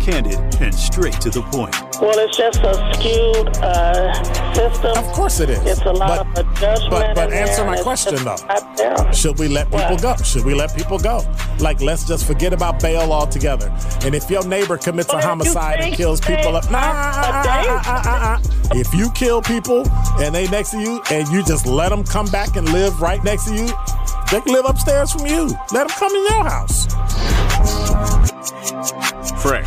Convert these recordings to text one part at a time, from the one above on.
candid, and straight to the point. Well, it's just a skewed system. Of course it is. It's a lot of judgment. But answer my question, though. Should we let people go? Should we let people go? Like, let's just forget about bail altogether. And if your neighbor commits a homicide and kills people up... If you kill people and they next to you and you just let them come back and live right next to you, they can live upstairs from you. Let them come in your house. Frank,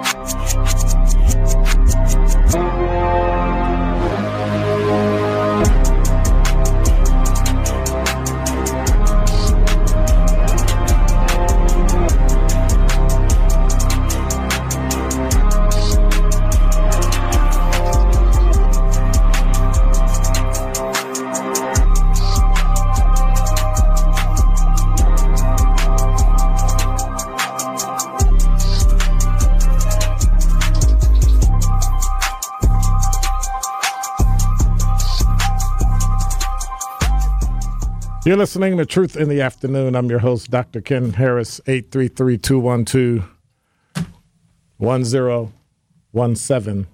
You're listening to Truth in the Afternoon. I'm your host, Dr. Ken Harris, 833-212-1017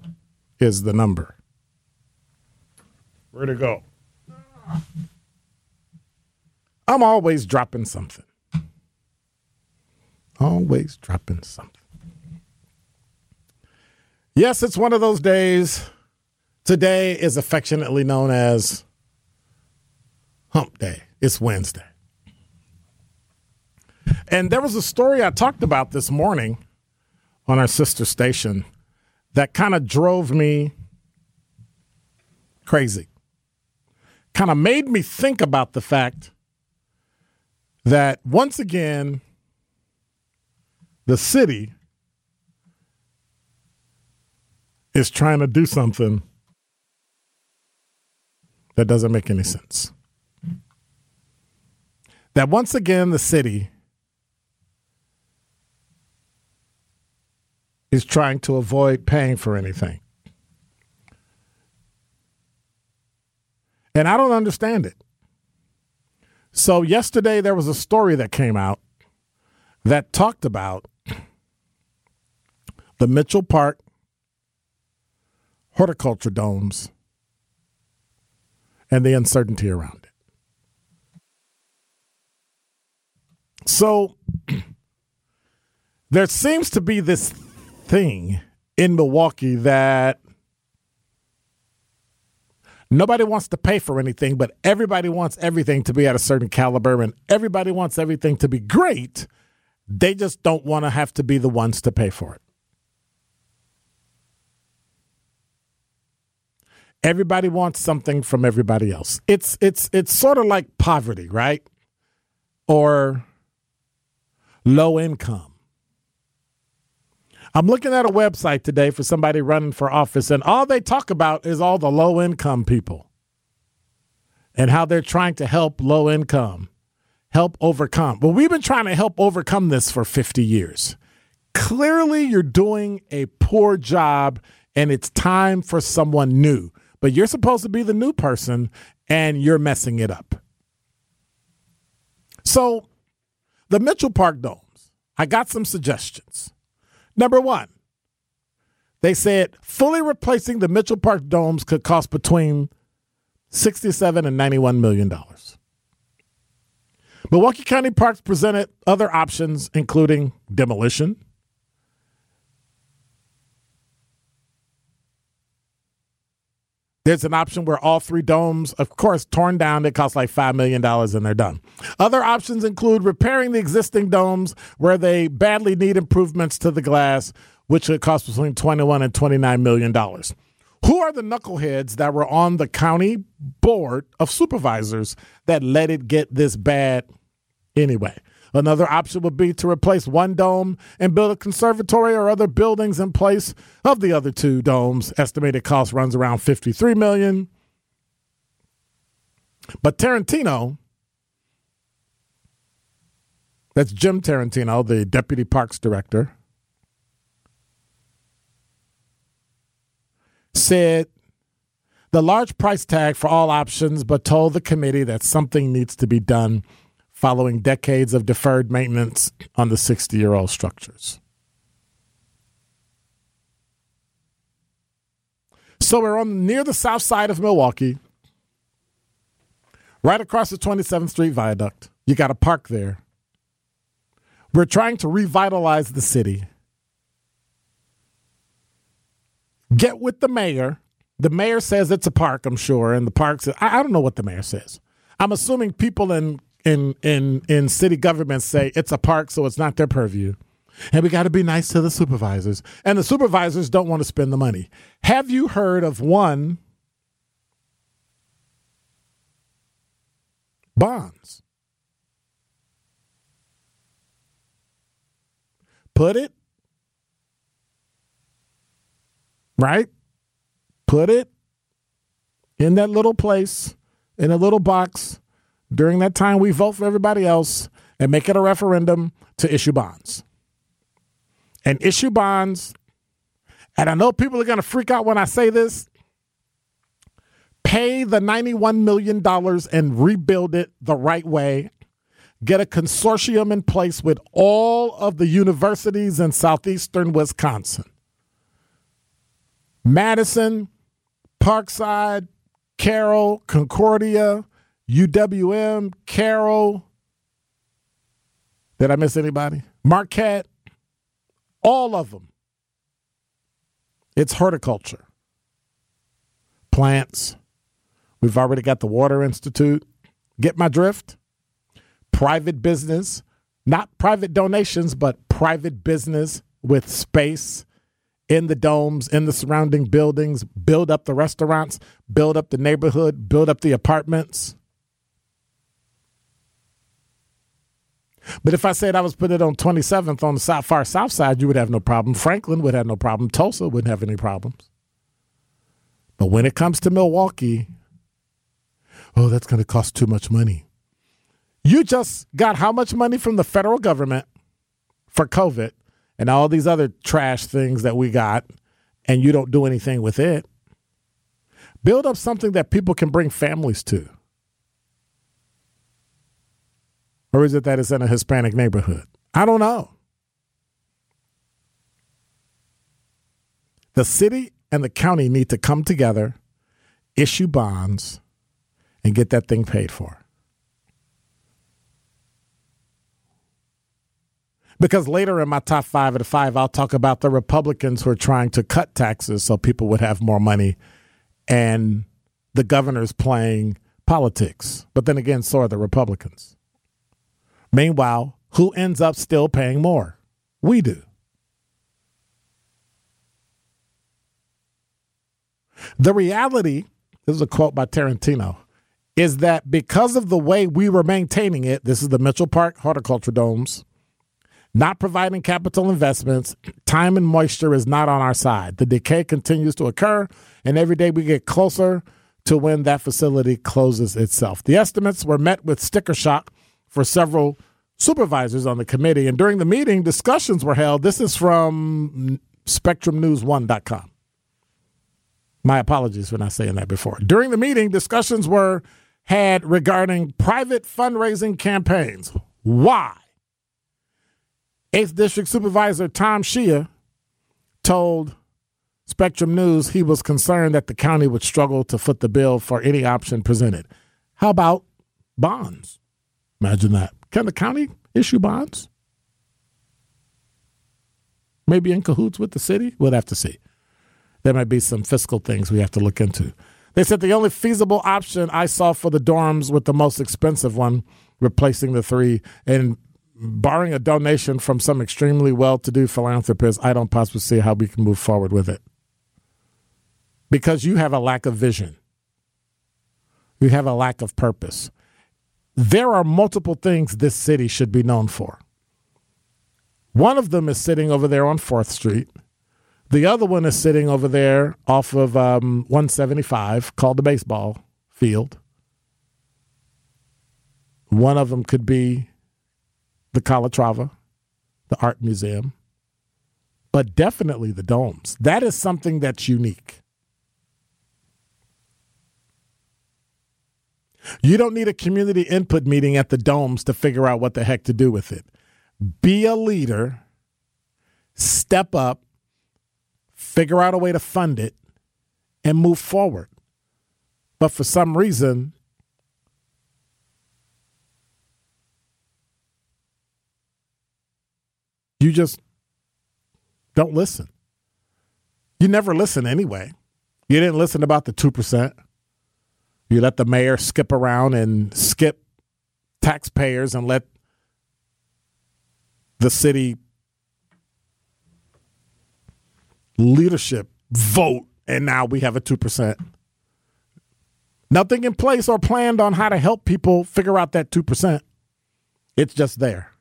is the number. Where'd it go? I'm always dropping something. Always dropping something. Yes, it's one of those days. Today is affectionately known as Hump Day. It's Wednesday. And there was a story I talked about this morning on our sister station that kind of drove me crazy. Kind of made me think about the fact that once again, the city is trying to do something that doesn't make any sense. That once again, the city is trying to avoid paying for anything. And I don't understand it. So yesterday, there was a story that came out that talked about the Mitchell Park horticulture domes and the uncertainty around it. So there seems to be this thing in Milwaukee that nobody wants to pay for anything, but everybody wants everything to be at a certain caliber and everybody wants everything to be great. They just don't want to have to be the ones to pay for it. Everybody wants something from everybody else. It's sort of like poverty, right? Or low income. I'm looking at a website today for somebody running for office, and all they talk about is all the low income people and how they're trying to help low income, help overcome. Well, we've been trying to help overcome this for 50 years. Clearly, you're doing a poor job, and it's time for someone new. But you're supposed to be the new person, and you're messing it up. So, the Mitchell Park domes, I got some suggestions. Number one, they said fully replacing the Mitchell Park domes could cost between $67 and $91 million. Milwaukee County Parks presented other options, including demolition, there's an option where all three domes, of course, torn down. They cost like $5 million and they're done. Other options include repairing the existing domes where they badly need improvements to the glass, which would cost between $21 and $29 million. Who are the knuckleheads that were on the county board of supervisors that let it get this bad anyway? Another option would be to replace one dome and build a conservatory or other buildings in place of the other two domes. Estimated cost runs around $53 million. But Tarantino, that's Jim Tarantino, the deputy parks director, said the large price tag for all options, but told the committee that something needs to be done following decades of deferred maintenance on the 60-year-old structures. So we're on near the south side of Milwaukee, right across the 27th Street Viaduct. You got to park there. We're trying to revitalize the city. Get with the mayor. The mayor says it's a park, I'm sure, and the park says, I don't know what the mayor says. I'm assuming people in city governments say it's a park, so it's not their purview. And we got to be nice to the supervisors. And the supervisors don't want to spend the money. Have you heard of one? Bonds. Put it. Right? Put it in that little place, in a little box. During that time, we vote for everybody else and make it a referendum to issue bonds. And issue bonds, and I know people are going to freak out when I say this, pay the $91 million and rebuild it the right way. Get a consortium in place with all of the universities in southeastern Wisconsin. Madison, Parkside, Carroll, Concordia, UWM, Carroll, did I miss anybody? Marquette, all of them. It's horticulture. Plants. We've already got the Water Institute. Get my drift? Private business, not private donations, but private business with space in the domes, in the surrounding buildings, build up the restaurants, build up the neighborhood, build up the apartments. But if I said I was put it on 27th on the south, far south side, you would have no problem. Franklin would have no problem. Tulsa wouldn't have any problems. But when it comes to Milwaukee, oh, that's going to cost too much money. You just got how much money from the federal government for COVID and all these other trash things that we got, and you don't do anything with it. Build up something that people can bring families to. Or is it that it's in a Hispanic neighborhood? I don't know. The city and the county need to come together, issue bonds, and get that thing paid for. Because later in my top five of the five, I'll talk about the Republicans who are trying to cut taxes so people would have more money and the governor's playing politics. But then again, so are the Republicans. Meanwhile, who ends up still paying more? We do. The reality, this is a quote by Tarantino, is that because of the way we were maintaining it, this is the Mitchell Park horticulture domes, not providing capital investments, time and moisture is not on our side. The decay continues to occur, and every day we get closer to when that facility closes itself. The estimates were met with sticker shock for several supervisors on the committee. And during the meeting, discussions were held. This is from SpectrumNews1.com. My apologies for not saying that before. During the meeting, discussions were had regarding private fundraising campaigns. Why? 8th District Supervisor Tom Shea told Spectrum News he was concerned that the county would struggle to foot the bill for any option presented. How about bonds? Imagine that. Can the county issue bonds? Maybe in cahoots with the city? We'll have to see. There might be some fiscal things we have to look into. They said the only feasible option I saw for the dorms with the most expensive one, replacing the three, and barring a donation from some extremely well-to-do philanthropist, I don't possibly see how we can move forward with it. Because you have a lack of vision. You have a lack of purpose. There are multiple things this city should be known for. One of them is sitting over there on 4th Street. The other one is sitting over there off of 175, called the baseball field. One of them could be the Calatrava, the art museum, but definitely the domes. That is something that's unique. You don't need a community input meeting at the domes to figure out what the heck to do with it. Be a leader, step up, figure out a way to fund it, and move forward. But for some reason, you just don't listen. You never listen anyway. You didn't listen about the 2%. You let the mayor skip around and skip taxpayers and let the city leadership vote, and now we have a 2%. Nothing in place or planned on how to help people figure out that 2%. It's just there.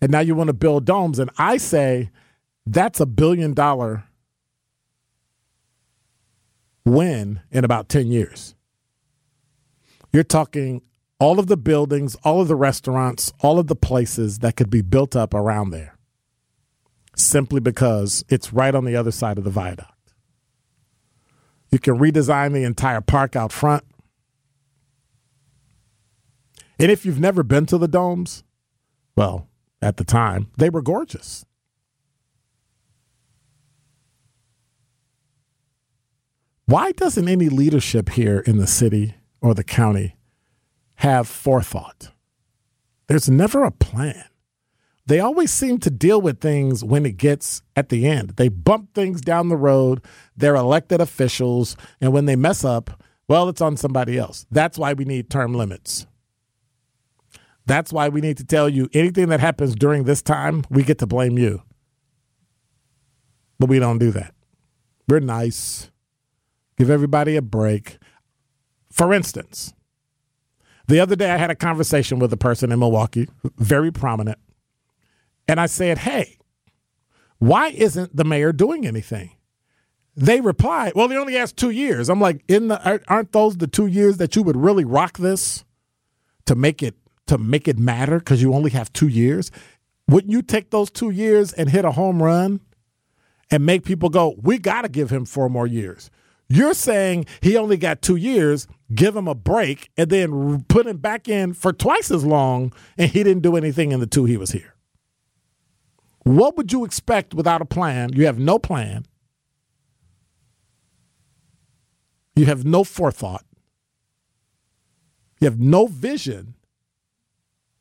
And now you want to build domes, and I say that's $1 billion win in about 10 years. You're talking all of the buildings, all of the restaurants, all of the places that could be built up around there simply because it's right on the other side of the viaduct. You can redesign the entire park out front. And if you've never been to the domes, well, at the time, they were gorgeous. Why doesn't any leadership here in the city or the county have forethought? There's never a plan. They always seem to deal with things when it gets at the end. They bump things down the road. They're elected officials. And when they mess up, well, it's on somebody else. That's why we need term limits. That's why we need to tell you anything that happens during this time, we get to blame you. But we don't do that. We're nice. Give everybody a break. For instance, the other day I had a conversation with a person in Milwaukee, very prominent, and I said, hey, why isn't the mayor doing anything? They replied, well, he only has 2 years. I'm like, aren't those the 2 years that you would really rock this to make it matter because you only have 2 years? Wouldn't you take those 2 years and hit a home run and make people go, we got to give him 4 more years? You're saying he only got 2 years, give him a break, and then put him back in for twice as long, and he didn't do anything in the 2 he was here. What would you expect without a plan? You have no plan. You have no forethought. You have no vision.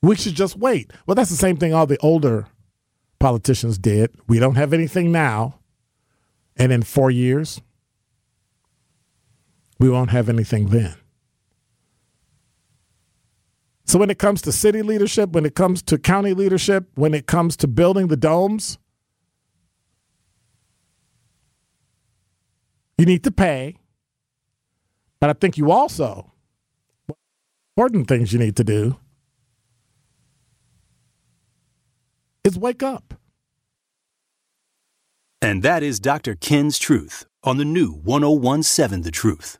We should just wait. Well, that's the same thing all the older politicians did. We don't have anything now, and in 4 years, we won't have anything then. So when it comes to city leadership, when it comes to county leadership, when it comes to building the domes, you need to pay. But I think you also, important things you need to do is wake up. And that is Dr. Ken's Truth on the new 1017 The Truth.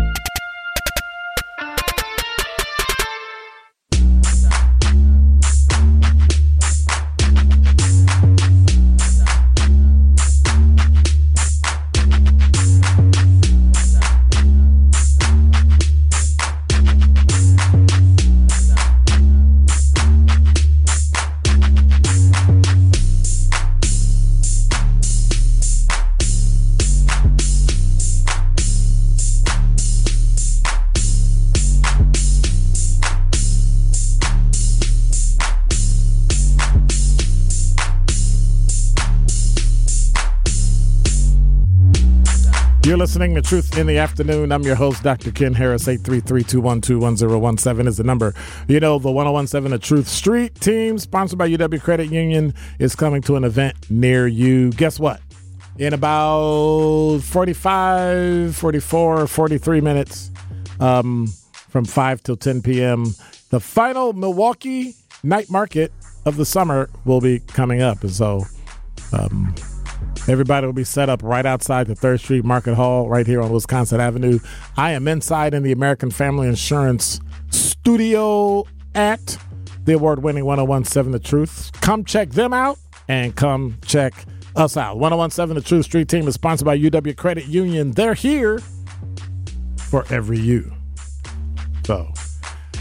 You're listening to Truth in the Afternoon. I'm your host, Dr. Ken Harris. 833-212-1017 is the number. You know, the 1017 of Truth Street team, sponsored by UW Credit Union, is coming to an event near you. Guess what? In about 43 minutes, from 5 till 10 p.m., the final Milwaukee night market of the summer will be coming up. And so everybody will be set up right outside the 3rd Street Market Hall right here on Wisconsin Avenue. I am inside in the American Family Insurance studio at the award-winning 1017 The Truth. Come check them out and come check us out. 1017 The Truth Street team is sponsored by UW Credit Union. They're here for every you. So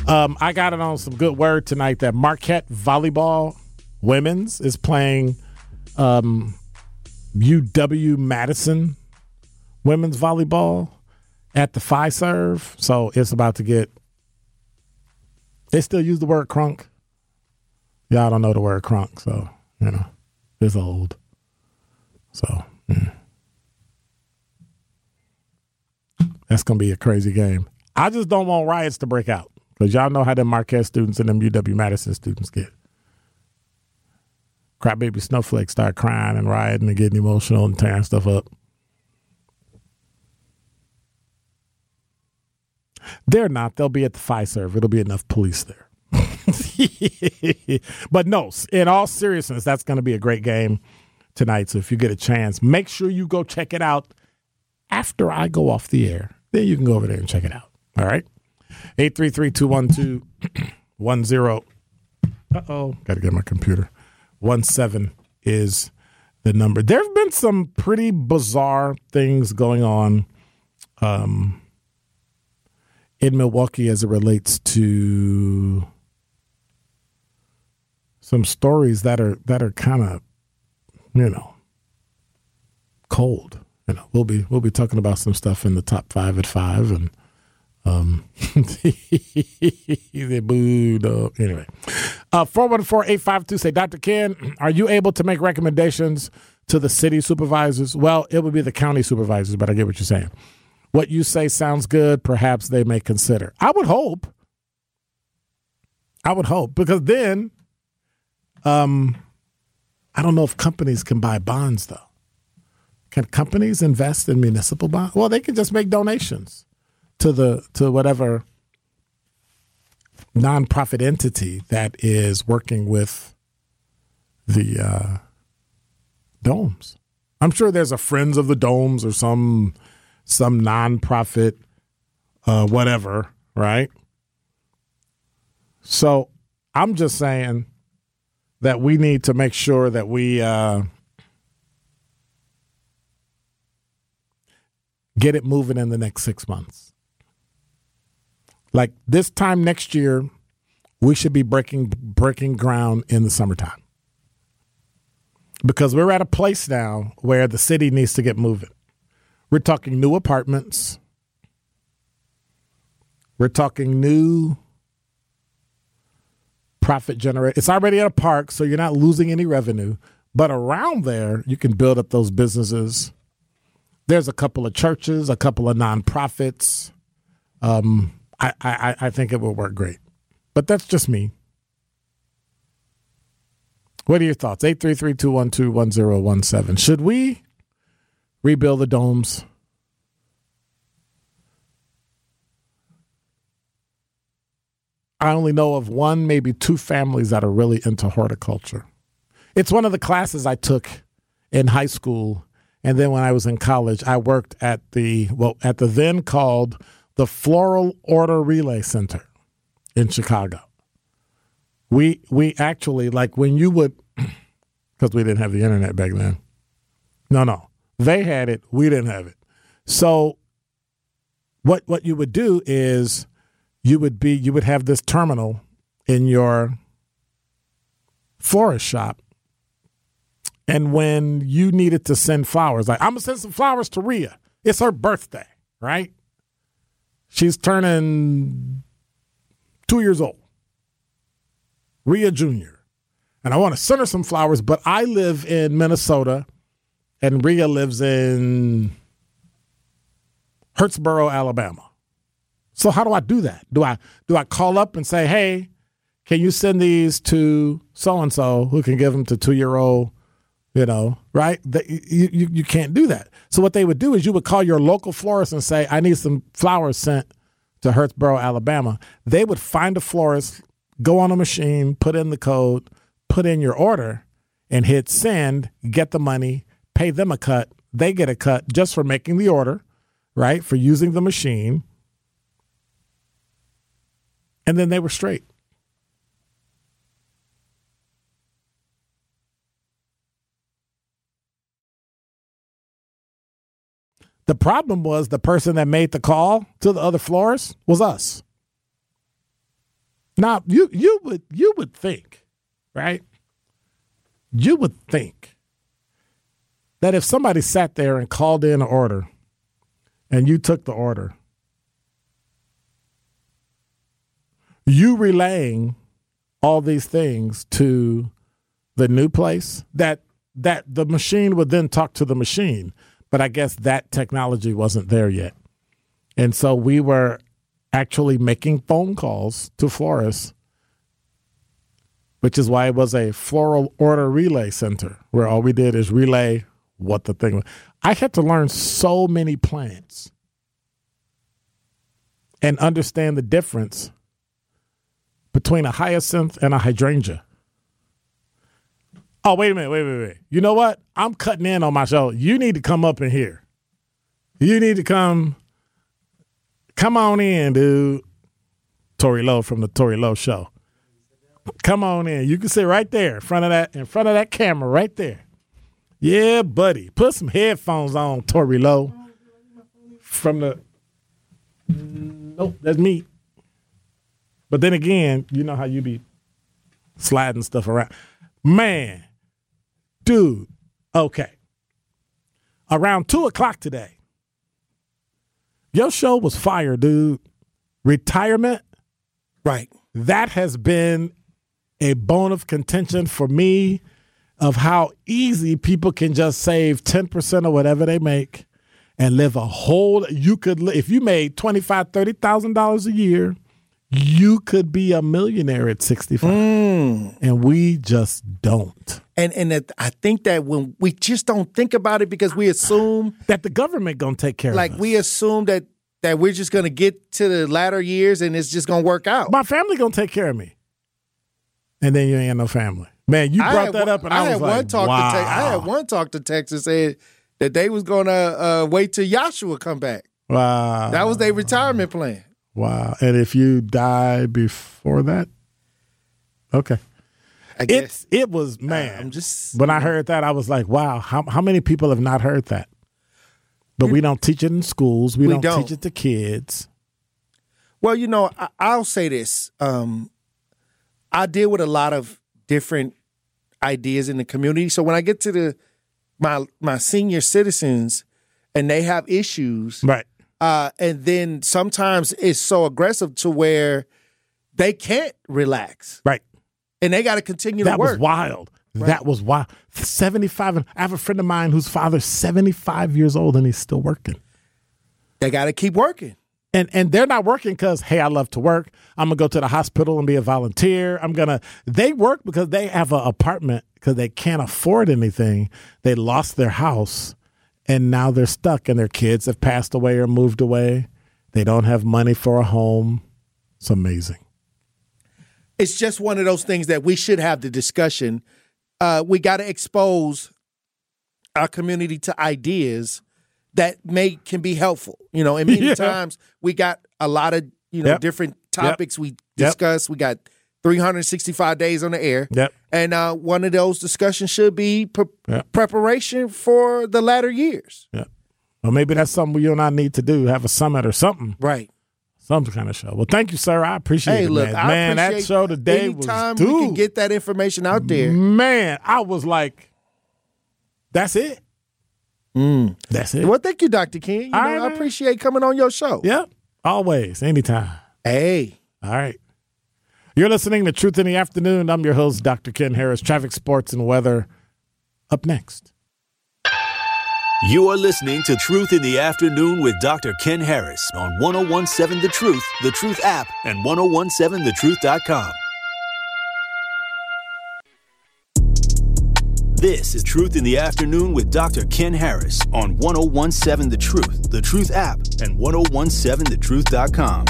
I got it on some good word tonight that Marquette volleyball women's is playing UW Madison women's volleyball at the Fiserv. So it's about to get, they still use the word crunk. Y'all don't know the word crunk. So, you know, it's old. So that's going to be a crazy game. I just don't want riots to break out because y'all know how them Marquette students and them UW Madison students get. Crybaby snowflakes start crying and rioting and getting emotional and tearing stuff up. They're not. They'll be at the Fiserv. It'll be enough police there. But no, in all seriousness, that's going to be a great game tonight. So if you get a chance, make sure you go check it out after I go off the air. Then you can go over there and check it out. All right? 833-212-10. Uh-oh. Got to get my computer. 17 is the number. There have been some pretty bizarre things going on in Milwaukee as it relates to some stories that are kind of, you know, cold. You know, we'll be talking about some stuff in the top 5 at 5 and they booed up. Anyway, 414-852 say, Dr. Ken, are you able to make recommendations to the city supervisors? Well, it would be the county supervisors, but I get what you're saying. What you say sounds good. Perhaps they may consider. I would hope because then, I don't know if companies can buy bonds though. Can companies invest in municipal bonds? Well, they can just make donations to whatever nonprofit entity that is working with the domes. I'm sure there's a Friends of the Domes or some nonprofit whatever, right? So I'm just saying that we need to make sure that we get it moving in the next 6 months. Like this time next year, we should be breaking ground in the summertime because we're at a place now where the city needs to get moving. We're talking new apartments. We're talking new profit generator. It's already at a park, so you're not losing any revenue. But around there, you can build up those businesses. There's a couple of churches, a couple of nonprofits. I think it will work great. But that's just me. What are your thoughts? 833-212-1017. Should we rebuild the domes? I only know of one, maybe two families that are really into horticulture. It's one of the classes I took in high school. And then when I was in college, I worked at the then called the Floral Order Relay Center in Chicago. We actually, like when you would, because we didn't have the internet back then. No. They had it. We didn't have it. So what you would do is you would have this terminal in your florist shop. And when you needed to send flowers, like I'm going to send some flowers to Rhea. It's her birthday, right? She's turning 2 years old, Rhea Jr. And I want to send her some flowers, but I live in Minnesota and Rhea lives in Hurstboro, Alabama. So how do I do that? Do I call up and say, hey, can you send these to so-and-so who can give them to two-year-old, you know, right? You can't do that. So what they would do is you would call your local florist and say, I need some flowers sent to Hurstboro, Alabama. They would find a florist, go on a machine, put in the code, put in your order, and hit send, get the money, pay them a cut. They get a cut just for making the order, right, for using the machine. And then they were straight. The problem was the person that made the call to the other florist was us. Now, you would think, right? You would think that if somebody sat there and called in an order and you took the order, you relaying all these things to the new place, that the machine would then talk to the machine. But I guess that technology wasn't there yet. And so we were actually making phone calls to florists, which is why it was a floral order relay center where all we did is relay what the thing was. I had to learn so many plants and understand the difference between a hyacinth and a hydrangea. Oh, wait a minute. You know what? I'm cutting in on my show. You need to come up in here. You need to come on in, dude. Tori Lowe from the Tori Lowe Show. Come on in. You can sit right there in front of that camera right there. Yeah, buddy. Put some headphones on, Tori Lowe. Nope, that's me. But then again, you know how you be sliding stuff around. Man, dude, okay. Around 2 o'clock today, your show was fire, dude. Retirement, right. That has been a bone of contention for me of how easy people can just save 10% of whatever they make and live a whole, if you made $25,000, $30,000 a year, you could be a millionaire at 65, and we just don't. And I think that when we just don't think about it because we assume that the government gonna take care of us. Like we assume that we're just gonna get to the latter years and it's just gonna work out. My family gonna take care of me, and then you ain't no family, man. You brought that up, and I was like, wow. I had one talk to Texas said that they was gonna wait till Joshua come back. Wow, that was their retirement plan. Wow. And if you die before that? Okay. I guess. It was, man. When I heard that, I was like, wow, how many people have not heard that? But we don't teach it in schools. We don't teach it to kids. Well, you know, I'll say this. I deal with a lot of different ideas in the community. So when I get to my senior citizens and they have issues. Right. And then sometimes it's so aggressive to where they can't relax. Right. And they got to continue to work. That was wild. Right? That was wild. 75. I have a friend of mine whose father's 75 years old and he's still working. They got to keep working. And they're not working because, hey, I love to work. I'm going to go to the hospital and be a volunteer. They work because they have an apartment because they can't afford anything. They lost their house. And now they're stuck and their kids have passed away or moved away. They don't have money for a home. It's amazing. It's just one of those things that we should have the discussion. We got to expose our community to ideas that can be helpful. You know, and many times we got a lot of, you know, different topics we discuss. We got 365 days on the air. Yep. And one of those discussions should be preparation for the latter years. Yeah. Well, maybe that's something you and I need to do, have a summit or something. Right. Some kind of show. Well, thank you, sir. I appreciate it, man. Man, that show today was due. Anytime we can get that information out there. Man, I was like, that's it. That's it. Well, thank you, Dr. King. You know, I appreciate coming on your show. Yep. Always. Anytime. Hey. All right. You're listening to Truth in the Afternoon. I'm your host, Dr. Ken Harris. Traffic, sports, and weather up next. You are listening to Truth in the Afternoon with Dr. Ken Harris on 101.7 The Truth, The Truth app, and 1017thetruth.com. This is Truth in the Afternoon with Dr. Ken Harris on 101.7 The Truth app, and 1017thetruth.com.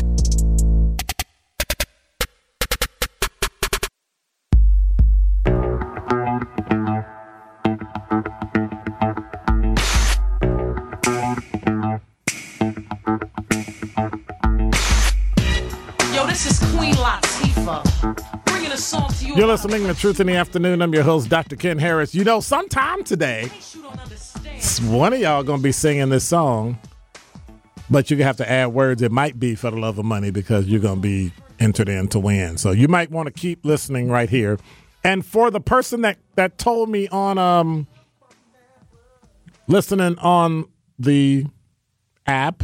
You're listening to Truth in the Afternoon. I'm your host, Dr. Ken Harris. You know, sometime today, one of y'all going to be singing this song, but you're going to have to add words. It might be For the Love of Money, because you're going to be entered in to win. So you might want to keep listening right here. And for the person that told me on listening on the app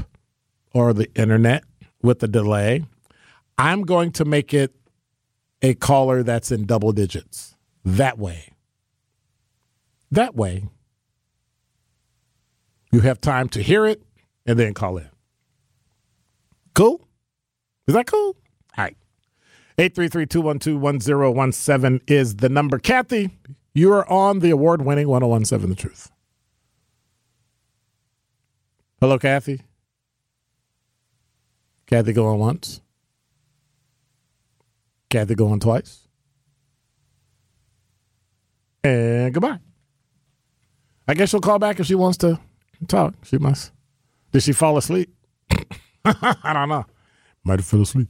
or the internet with the delay, I'm going to make it a caller that's in double digits. That way, you have time to hear it and then call in. Cool? Is that cool? All right. 833-212-1017 is the number. Kathy, you are on the award-winning 1017 The Truth. Hello, Kathy. Kathy going once. Kathy going twice. And goodbye. I guess she'll call back if she wants to talk. She must. Did she fall asleep? I don't know. Might have fell asleep.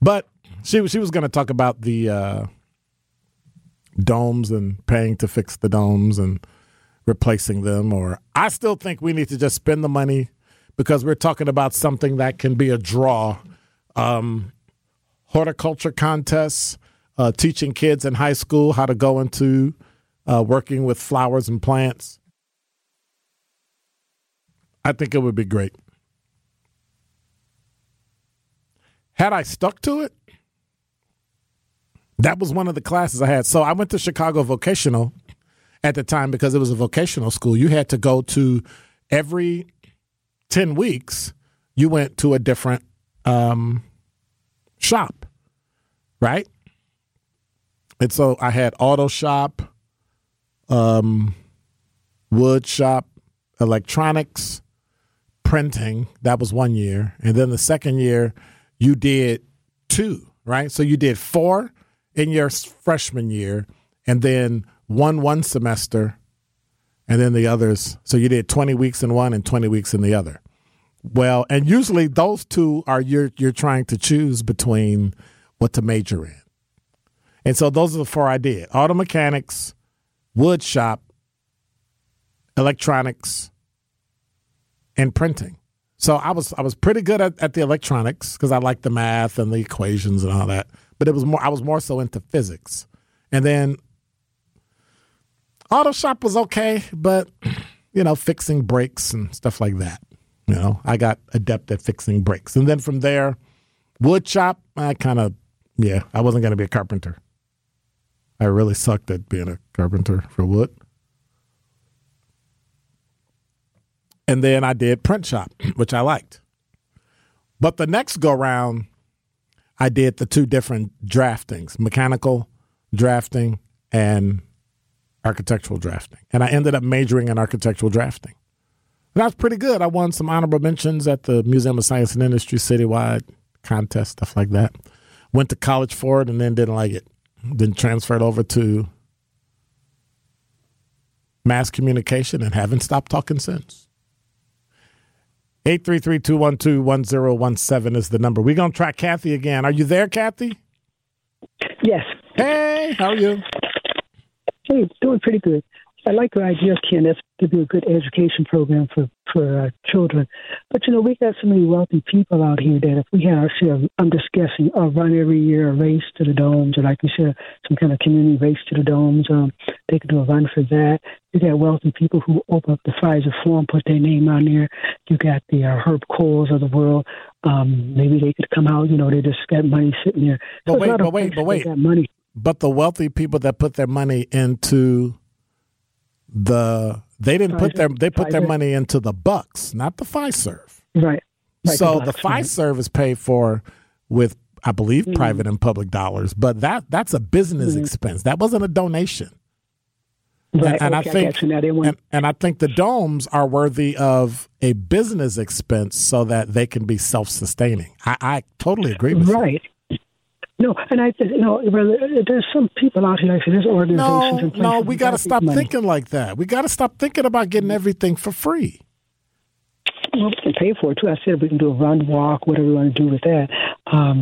But she was going to talk about the domes and paying to fix the domes and replacing them. Or I still think we need to just spend the money, because we're talking about something that can be a draw. Horticulture contests, teaching kids in high school how to go into working with flowers and plants. I think it would be great. Had I stuck to it, that was one of the classes I had. So I went to Chicago Vocational at the time, because it was a vocational school. You had to go to every 10 weeks, you went to a different shop, right? And so I had auto shop, wood shop, electronics, printing. That was one year. And then the second year, you did two, right? So you did four in your freshman year, and then one semester, and then the others. So you did 20 weeks in one and 20 weeks in the other. Well, and usually those two are you're trying to choose between what to major in. And so those are the four I did. Auto mechanics, wood shop, electronics, and printing. So I was pretty good at the electronics, because I liked the math and the equations and all that. But I was more so into physics. And then auto shop was okay, but fixing brakes and stuff like that. I got adept at fixing brakes. And then from there, wood shop, I wasn't going to be a carpenter. I really sucked at being a carpenter for wood. And then I did print shop, which I liked. But the next go round, I did the two different draftings, mechanical drafting and architectural drafting. And I ended up majoring in architectural drafting. And I was pretty good. I won some honorable mentions at the Museum of Science and Industry citywide contest, stuff like that. Went to college for it and then didn't like it. Then transferred over to mass communication and haven't stopped talking since. 833-212-1017 is the number. We're going to try Kathy again. Are you there, Kathy? Yes. Hey, how are you? Hey, doing pretty good. I like your idea, Ken, to do a good education program for children. But, we got so many wealthy people out here that if we had our share, I'm just guessing, a run every year, a race to the domes, or like you said, some kind of community race to the domes, they could do a run for that. You got wealthy people who open up the Fiserv form, put their name on there. You got the Herb Kohls of the world. Maybe they could come out, they just got money sitting there. So but wait. Money. But the wealthy people that put their money into They put their money into the Bucks, not the Fiserv. Right. Like so the Fiserv is paid for with, I believe, private and public dollars, but that's a business expense. That wasn't a donation. Right. And I think the domes are worthy of a business expense so that they can be self-sustaining. I totally agree with you. Right. No, and I think there's some people out here. There's organizations in place. No, we got to stop thinking like that. We got to stop thinking about getting everything for free. Well, we can pay for it, too. I said we can do a run, walk, whatever you want to do with that.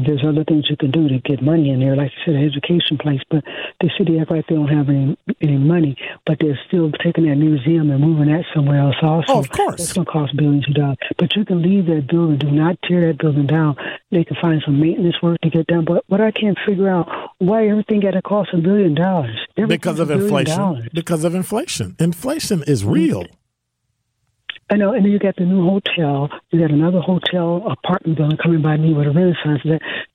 There's other things you can do to get money in there. Like you said, an education place. But the city act like they don't have any money. But they're still taking that museum and moving that somewhere else also. Oh, of course. That's going to cost billions of dollars. But you can leave that building. Do not tear that building down. They can find some maintenance work to get done. But what I can't figure out, why everything got to cost $1 billion? Because of inflation. Because of inflation. Inflation is real. I know, and then you got the new hotel. You got another hotel apartment building coming by me with a Renaissance.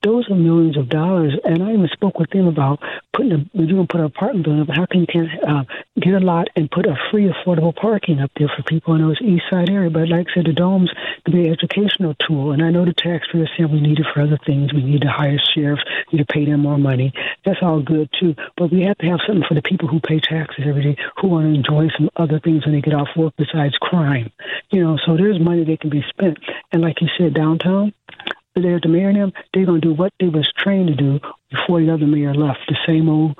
Those are millions of dollars, and I even spoke with them about you're going to put an apartment building up. How can you get a lot and put a free, affordable parking up there for people in those East Side area? But like I said, the domes can be an educational tool, and I know the taxpayers say we need it for other things. We need to hire sheriffs. We need to pay them more money. That's all good too, but we have to have something for the people who pay taxes every day, who want to enjoy some other things when they get off work besides crime. So there's money that can be spent. And like you said, downtown, the mayor and them, they're going to do what they was trained to do before the other mayor left, the same old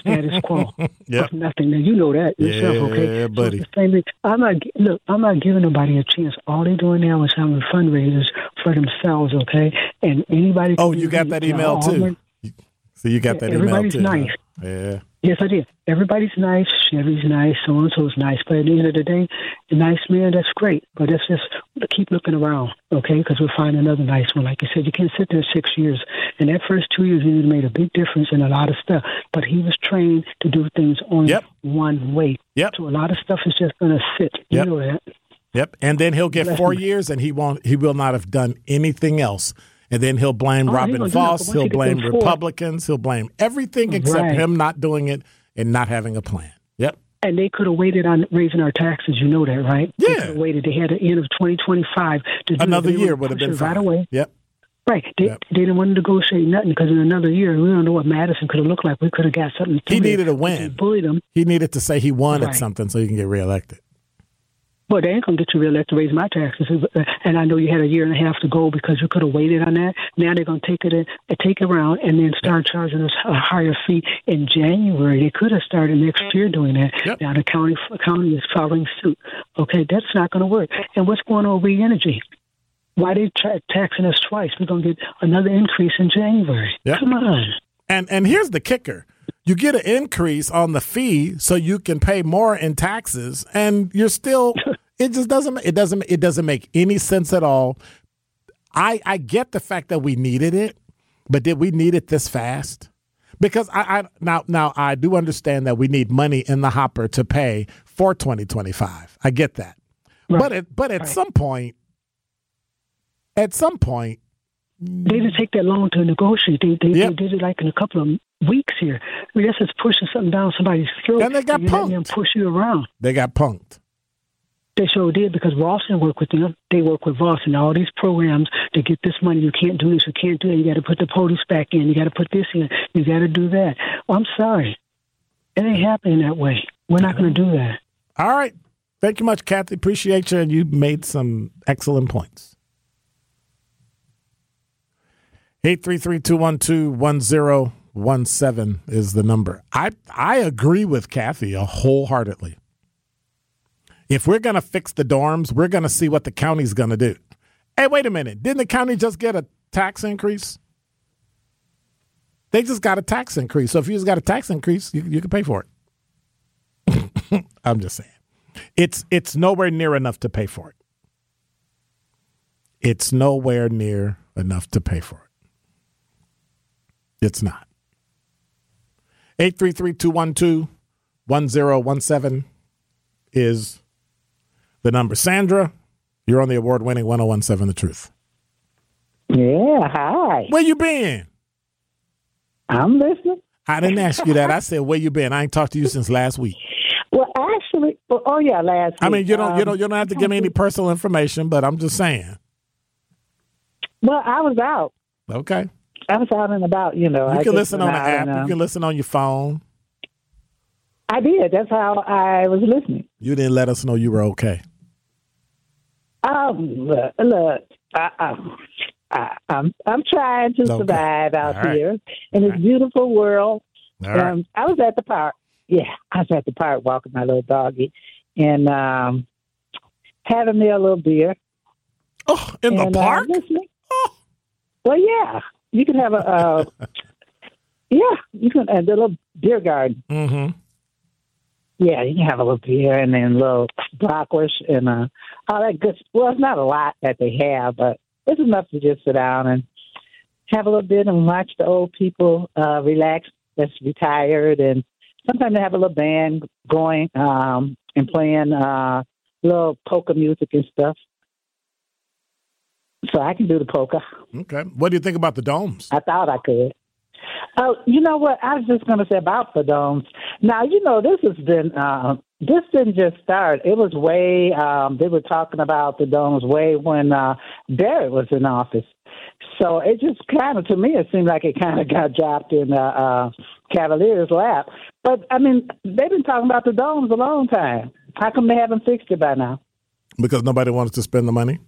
status quo. Yep. Nothing. Now, you know that yourself, okay? Yeah, buddy. So the same thing. I'm not giving nobody a chance. All they're doing now is having fundraisers for themselves, okay? And anybody... Oh, you got that email, too. So you got that email, too. Everybody's nice. Huh? Yeah. Yes, I did. Everybody's nice. Sherry's nice. So-and-so's nice. But at the end of the day, the nice man, that's great. But let's just keep looking around, okay, because we'll find another nice one. Like you said, you can't sit there 6 years. And that first 2 years, he made a big difference in a lot of stuff. But he was trained to do things only one way. Yep. So a lot of stuff is just going to sit. You know that. Yep. And then he'll get 4 years, and he will not have done anything else. And then he'll blame Robin Voss, he'll blame Republicans, he'll blame everything except him not doing it and not having a plan. Yep. And they could have waited on raising our taxes, you know that, right? Yeah. They could have waited. They had the end of 2025 to do another year would have been fine. Right away. Yep. Right. They didn't want to negotiate nothing because in another year, we don't know what Madison could have looked like. We could have got something. He needed a win. They bullied him. He needed to say he wanted something so he can get reelected. Well, they ain't going to get you reelected to raise my taxes. And I know you had a year and a half to go because you could have waited on that. Now they're going to take it around and then start charging us a higher fee in January. They could have started next year doing that. Yep. Now the county is following suit. Okay, that's not going to work. And what's going on with energy? Why are they taxing us twice? We're going to get another increase in January. Yep. Come on. And here's the kicker. You get an increase on the fee so you can pay more in taxes, and you're still it just doesn't make any sense at all. I get the fact that we needed it, but did we need it this fast? Because I now I do understand that we need money in the hopper to pay for 2025. I get that. Right. But at some point they didn't take that long to negotiate. They did it like in a couple of weeks here. I mean, that's just pushing something down somebody's throat. And they got punked. Them push you around. They got punked. They sure did because Ross didn't work with them. They work with Ross and all these programs to get this money. You can't do this. You can't do that. You got to put the police back in. You got to put this in. You got to do that. Well, I'm sorry. It ain't happening that way. We're not going to do that. All right. Thank you much, Kathy. Appreciate you. And you made some excellent points. 833-212-1017 is the number. I agree with Kathy wholeheartedly. If we're going to fix the dorms, we're going to see what the county's going to do. Hey, wait a minute. Didn't the county just get a tax increase? They just got a tax increase. So if you just got a tax increase, you can pay for it. I'm just saying. It's nowhere near enough to pay for it. It's nowhere near enough to pay for it. It's not. 833-212-1017 is the number. Sandra, you're on the award-winning 1017 The Truth. Yeah, hi. Where you been? I'm listening. I didn't ask you that. I said, where you been? I ain't talked to you since last week. Well, Actually, last week. I mean, you don't have to give me any personal information, but I'm just saying. Well, I was out. Okay. I was out and about, You can listen on the app. You can listen on your phone. I did. That's how I was listening. You didn't let us know you were okay. Look, I'm trying to survive out here in this beautiful world. I was at the park. Yeah, I was at the park walking my little doggy and having me a little beer. Oh, in the park? Oh. Well, yeah. You can have a, a little beer garden. Mm-hmm. Yeah, you can have a little beer and then a little bockwurst and all that good. Well, it's not a lot that they have, but it's enough to just sit down and have a little bit and watch the old people relax that's retired and sometimes they have a little band going and playing little polka music and stuff. So I can do the polka. Okay. What do you think about the domes? I thought I could. Oh, you know what? I was just going to say about the domes. Now, this has been, this didn't just start. It was way, they were talking about the domes way when Barrett was in office. So it just kind of, to me, it seemed like it kind of got dropped in Cavalier's lap. But, I mean, they've been talking about the domes a long time. How come they haven't fixed it by now? Because nobody wants to spend the money?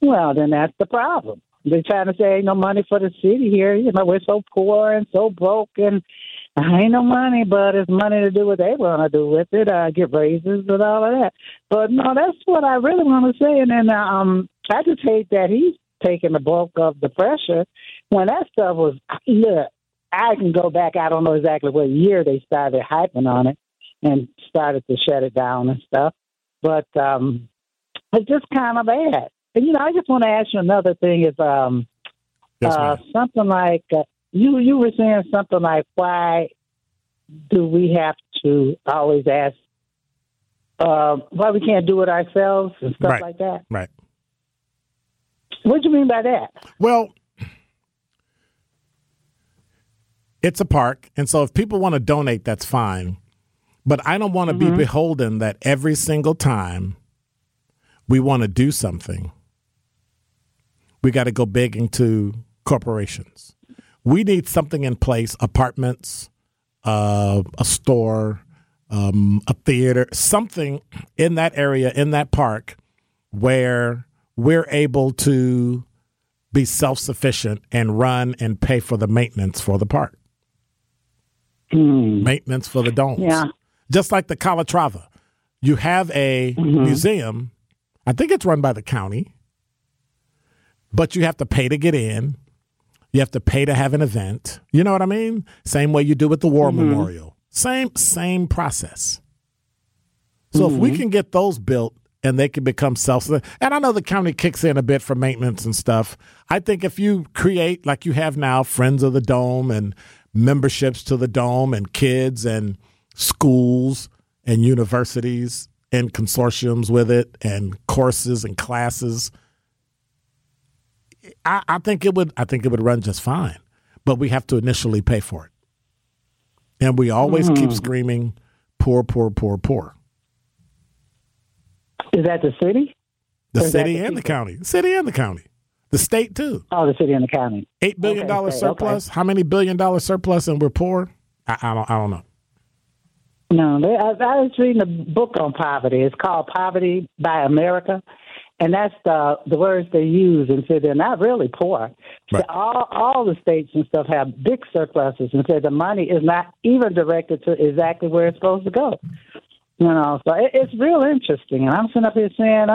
Well, then that's the problem. They're trying to say ain't no money for the city here. We're so poor and so broke and ain't no money, but it's money to do what they want to do with it, get raises and all of that. But, no, that's what I really want to say. And then I just hate that he's taking the bulk of the pressure when that stuff was, look, I can go back. I don't know exactly what year they started hyping on it and started to shut it down and stuff. But it's just kind of bad. And, I just want to ask you another thing is something like you were saying something like, why do we have to always ask why we can't do it ourselves and stuff like that? Right. What do you mean by that? Well, it's a park. And so if people want to donate, that's fine. But I don't want to be beholden that every single time we want to do something, we got to go begging to corporations. We need something in place, apartments, a store, a theater, something in that area, in that park, where we're able to be self-sufficient and run and pay for the maintenance for the park. Maintenance for the domes. Yeah. Just like the Calatrava. You have a museum. I think it's run by the county, but you have to pay to get in. You have to pay to have an event. You know what I mean? Same way you do with the War Memorial. Same process. So if we can get those built and they can become self-sufficient, and I know the county kicks in a bit for maintenance and stuff. I think if you create, like you have now, Friends of the Dome and memberships to the Dome and kids and schools and universities and consortiums with it and courses and classes, I think it would run just fine, but we have to initially pay for it. And we always keep screaming, poor, poor, poor, poor. Is that the city? The city and the county. City and the county. The state, too. Oh, the city and the county. $8 billion surplus. Okay. How many billion-dollar surplus and we're poor? I don't know. No, I was reading a book on poverty. It's called Poverty by America. And that's the words they use and say they're not really poor. Right. So all the states and stuff have big surpluses and say the money is not even directed to exactly where it's supposed to go. So it's real interesting. And I'm sitting up here saying,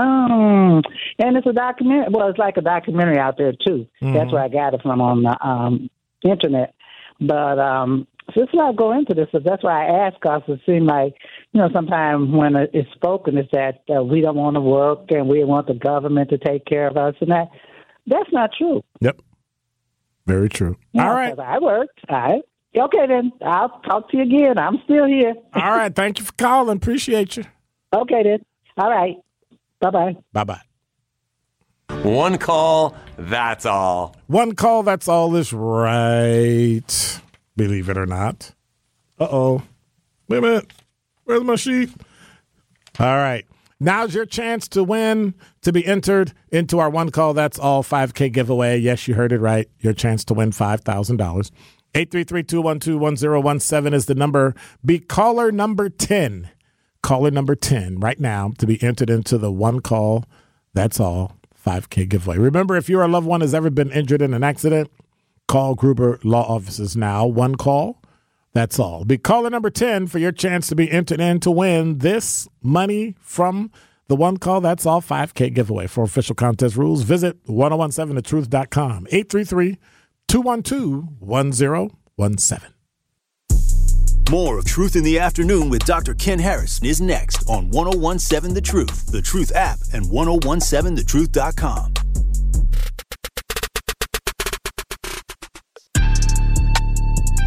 and it's a documentary. Well, it's like a documentary out there, too. Mm-hmm. That's where I got it from on the Internet. But just not go into this. So that's why I ask, because it seems like, sometimes when it's spoken, it's that we don't want to work and we want the government to take care of us. And that's not true. Yep. Very true. All right. I worked. All right. Okay, then. I'll talk to you again. I'm still here. All right. Thank you for calling. Appreciate you. Okay, then. All right. Bye-bye. Bye-bye. One call, that's all. One call, that's all is right. Believe it or not. Uh-oh. Wait a minute. Where's my sheath? All right. Now's your chance to win, to be entered into our One Call, That's All 5K giveaway. Yes, you heard it right. Your chance to win $5,000. 833-212-1017 is the number. Be caller number 10. Caller number 10 right now to be entered into the One Call, That's All 5K giveaway. Remember, if your loved one has ever been injured in an accident, call Gruber Law Offices now. One call, that's all. Be caller number 10 for your chance to be entered in to win this money from the One Call, That's All 5K giveaway. For official contest rules, visit 1017thetruth.com. 833-212-1017. More of Truth in the Afternoon with Dr. Ken Harris is next on 1017 The Truth, The Truth app, and 1017thetruth.com.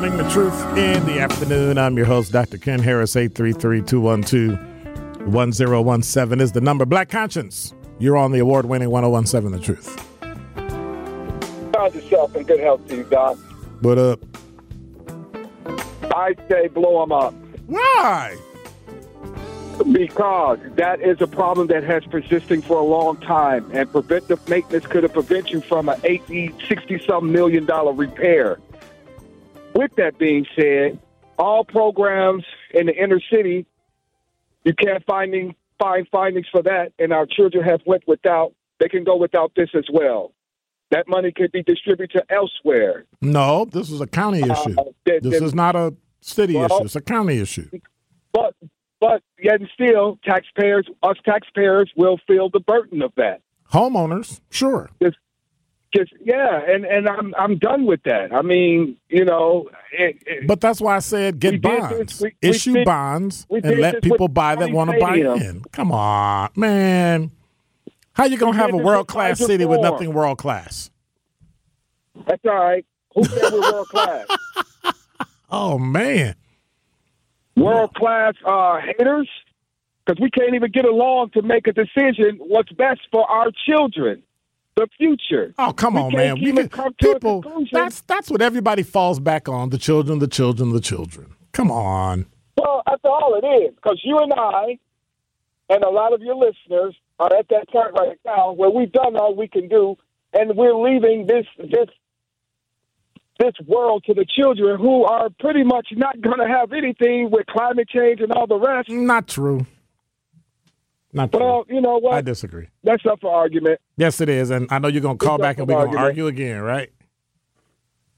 Listening to Truth in the Afternoon. I'm your host, Dr. Ken Harris. 833-212-1017 is the number. Black Conscience, you're on the award-winning 1017 The Truth. Proud yourself and good health to you, Doc. What up? I say blow them up. Why? Because that is a problem that has persisted for a long time, and preventive maintenance could have prevented you from an 80, 60-some million dollar repair. With that being said, all programs in the inner city, you can't find findings for that, and our children have went without. They can go without this as well. That money could be distributed elsewhere. No, this is a county issue. This is not a city issue. It's a county issue. But yet and still, us taxpayers will feel the burden of that. Homeowners, sure. And I'm done with that. I mean, you know. But that's why I said get bonds. Issue bonds and let people buy that want to buy in. Come on, man. How you going to have a world-class city with nothing world-class? That's all right. Who said we're world-class? Oh, man. World-class haters? Because we can't even get along to make a decision what's best for our children. The future. Oh, come on, man. People, that's what everybody falls back on. The children. Come on. Well, that's all it is, because you and I and a lot of your listeners are at that point right now where we've done all we can do, and we're leaving this world to the children who are pretty much not going to have anything with climate change and all the rest. Not true. Well, you know what? I disagree. That's up for argument. Yes, it is. And I know you're going to call back and we're going to argue again, right?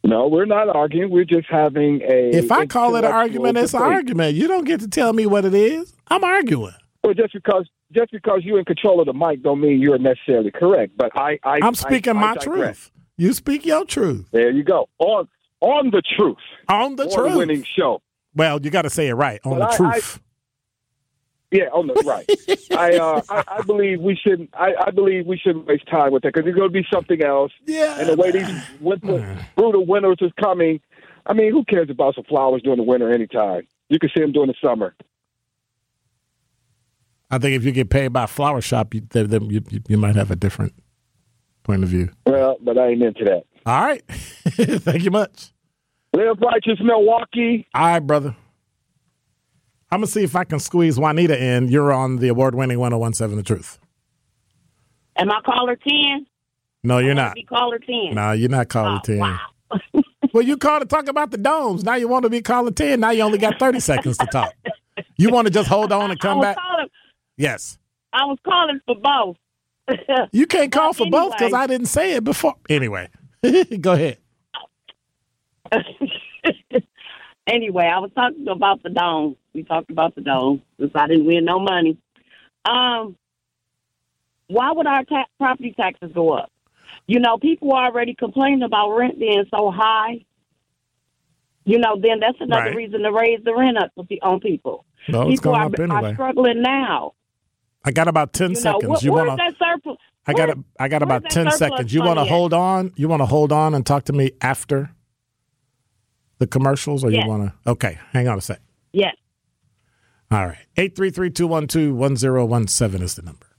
No, we're not arguing. We're just having a... If I call it an argument, it's an argument. You don't get to tell me what it is. I'm arguing. Well, just because you're in control of the mic don't mean you're necessarily correct. But I'm speaking my truth. You speak your truth. There you go. On the truth. On the truth. On the winning show. Well, you got to say it right. On the truth. Yeah, on the right. I believe we shouldn't waste time with that, because it's going to be something else. Yeah. And the way these brutal winters is coming, I mean, who cares about some flowers during the winter anytime? You can see them during the summer. I think if you get paid by a flower shop, you might have a different point of view. Well, but I ain't into that. All right. Thank you much. Live righteous, Milwaukee. All right, brother. I'm going to see if I can squeeze Juanita in. You're on the award-winning 1017 The Truth. Am I caller 10? No, you're not. Be caller 10. No, you're not caller 10. Wow. Well, you called to talk about the domes. Now you want to be caller 10. Now you only got 30 seconds to talk. You want to just hold on and come back? Yes. I was calling for both. You can't call for both because I didn't say it before. Anyway, go ahead. Anyway, I was talking about the dome. We talked about the dome because I didn't win no money. Why would our property taxes go up? You know, people are already complaining about rent being so high. you know, then that's another reason to raise the rent up on people. No, it's people going up anyway. Are struggling now. I got about 10 seconds. I got about 10 seconds. You want to hold on? You want to hold on and talk to me after the commercials, or you want to? Okay, hang on a sec. Yes. All right. 833-212-1017 is the number.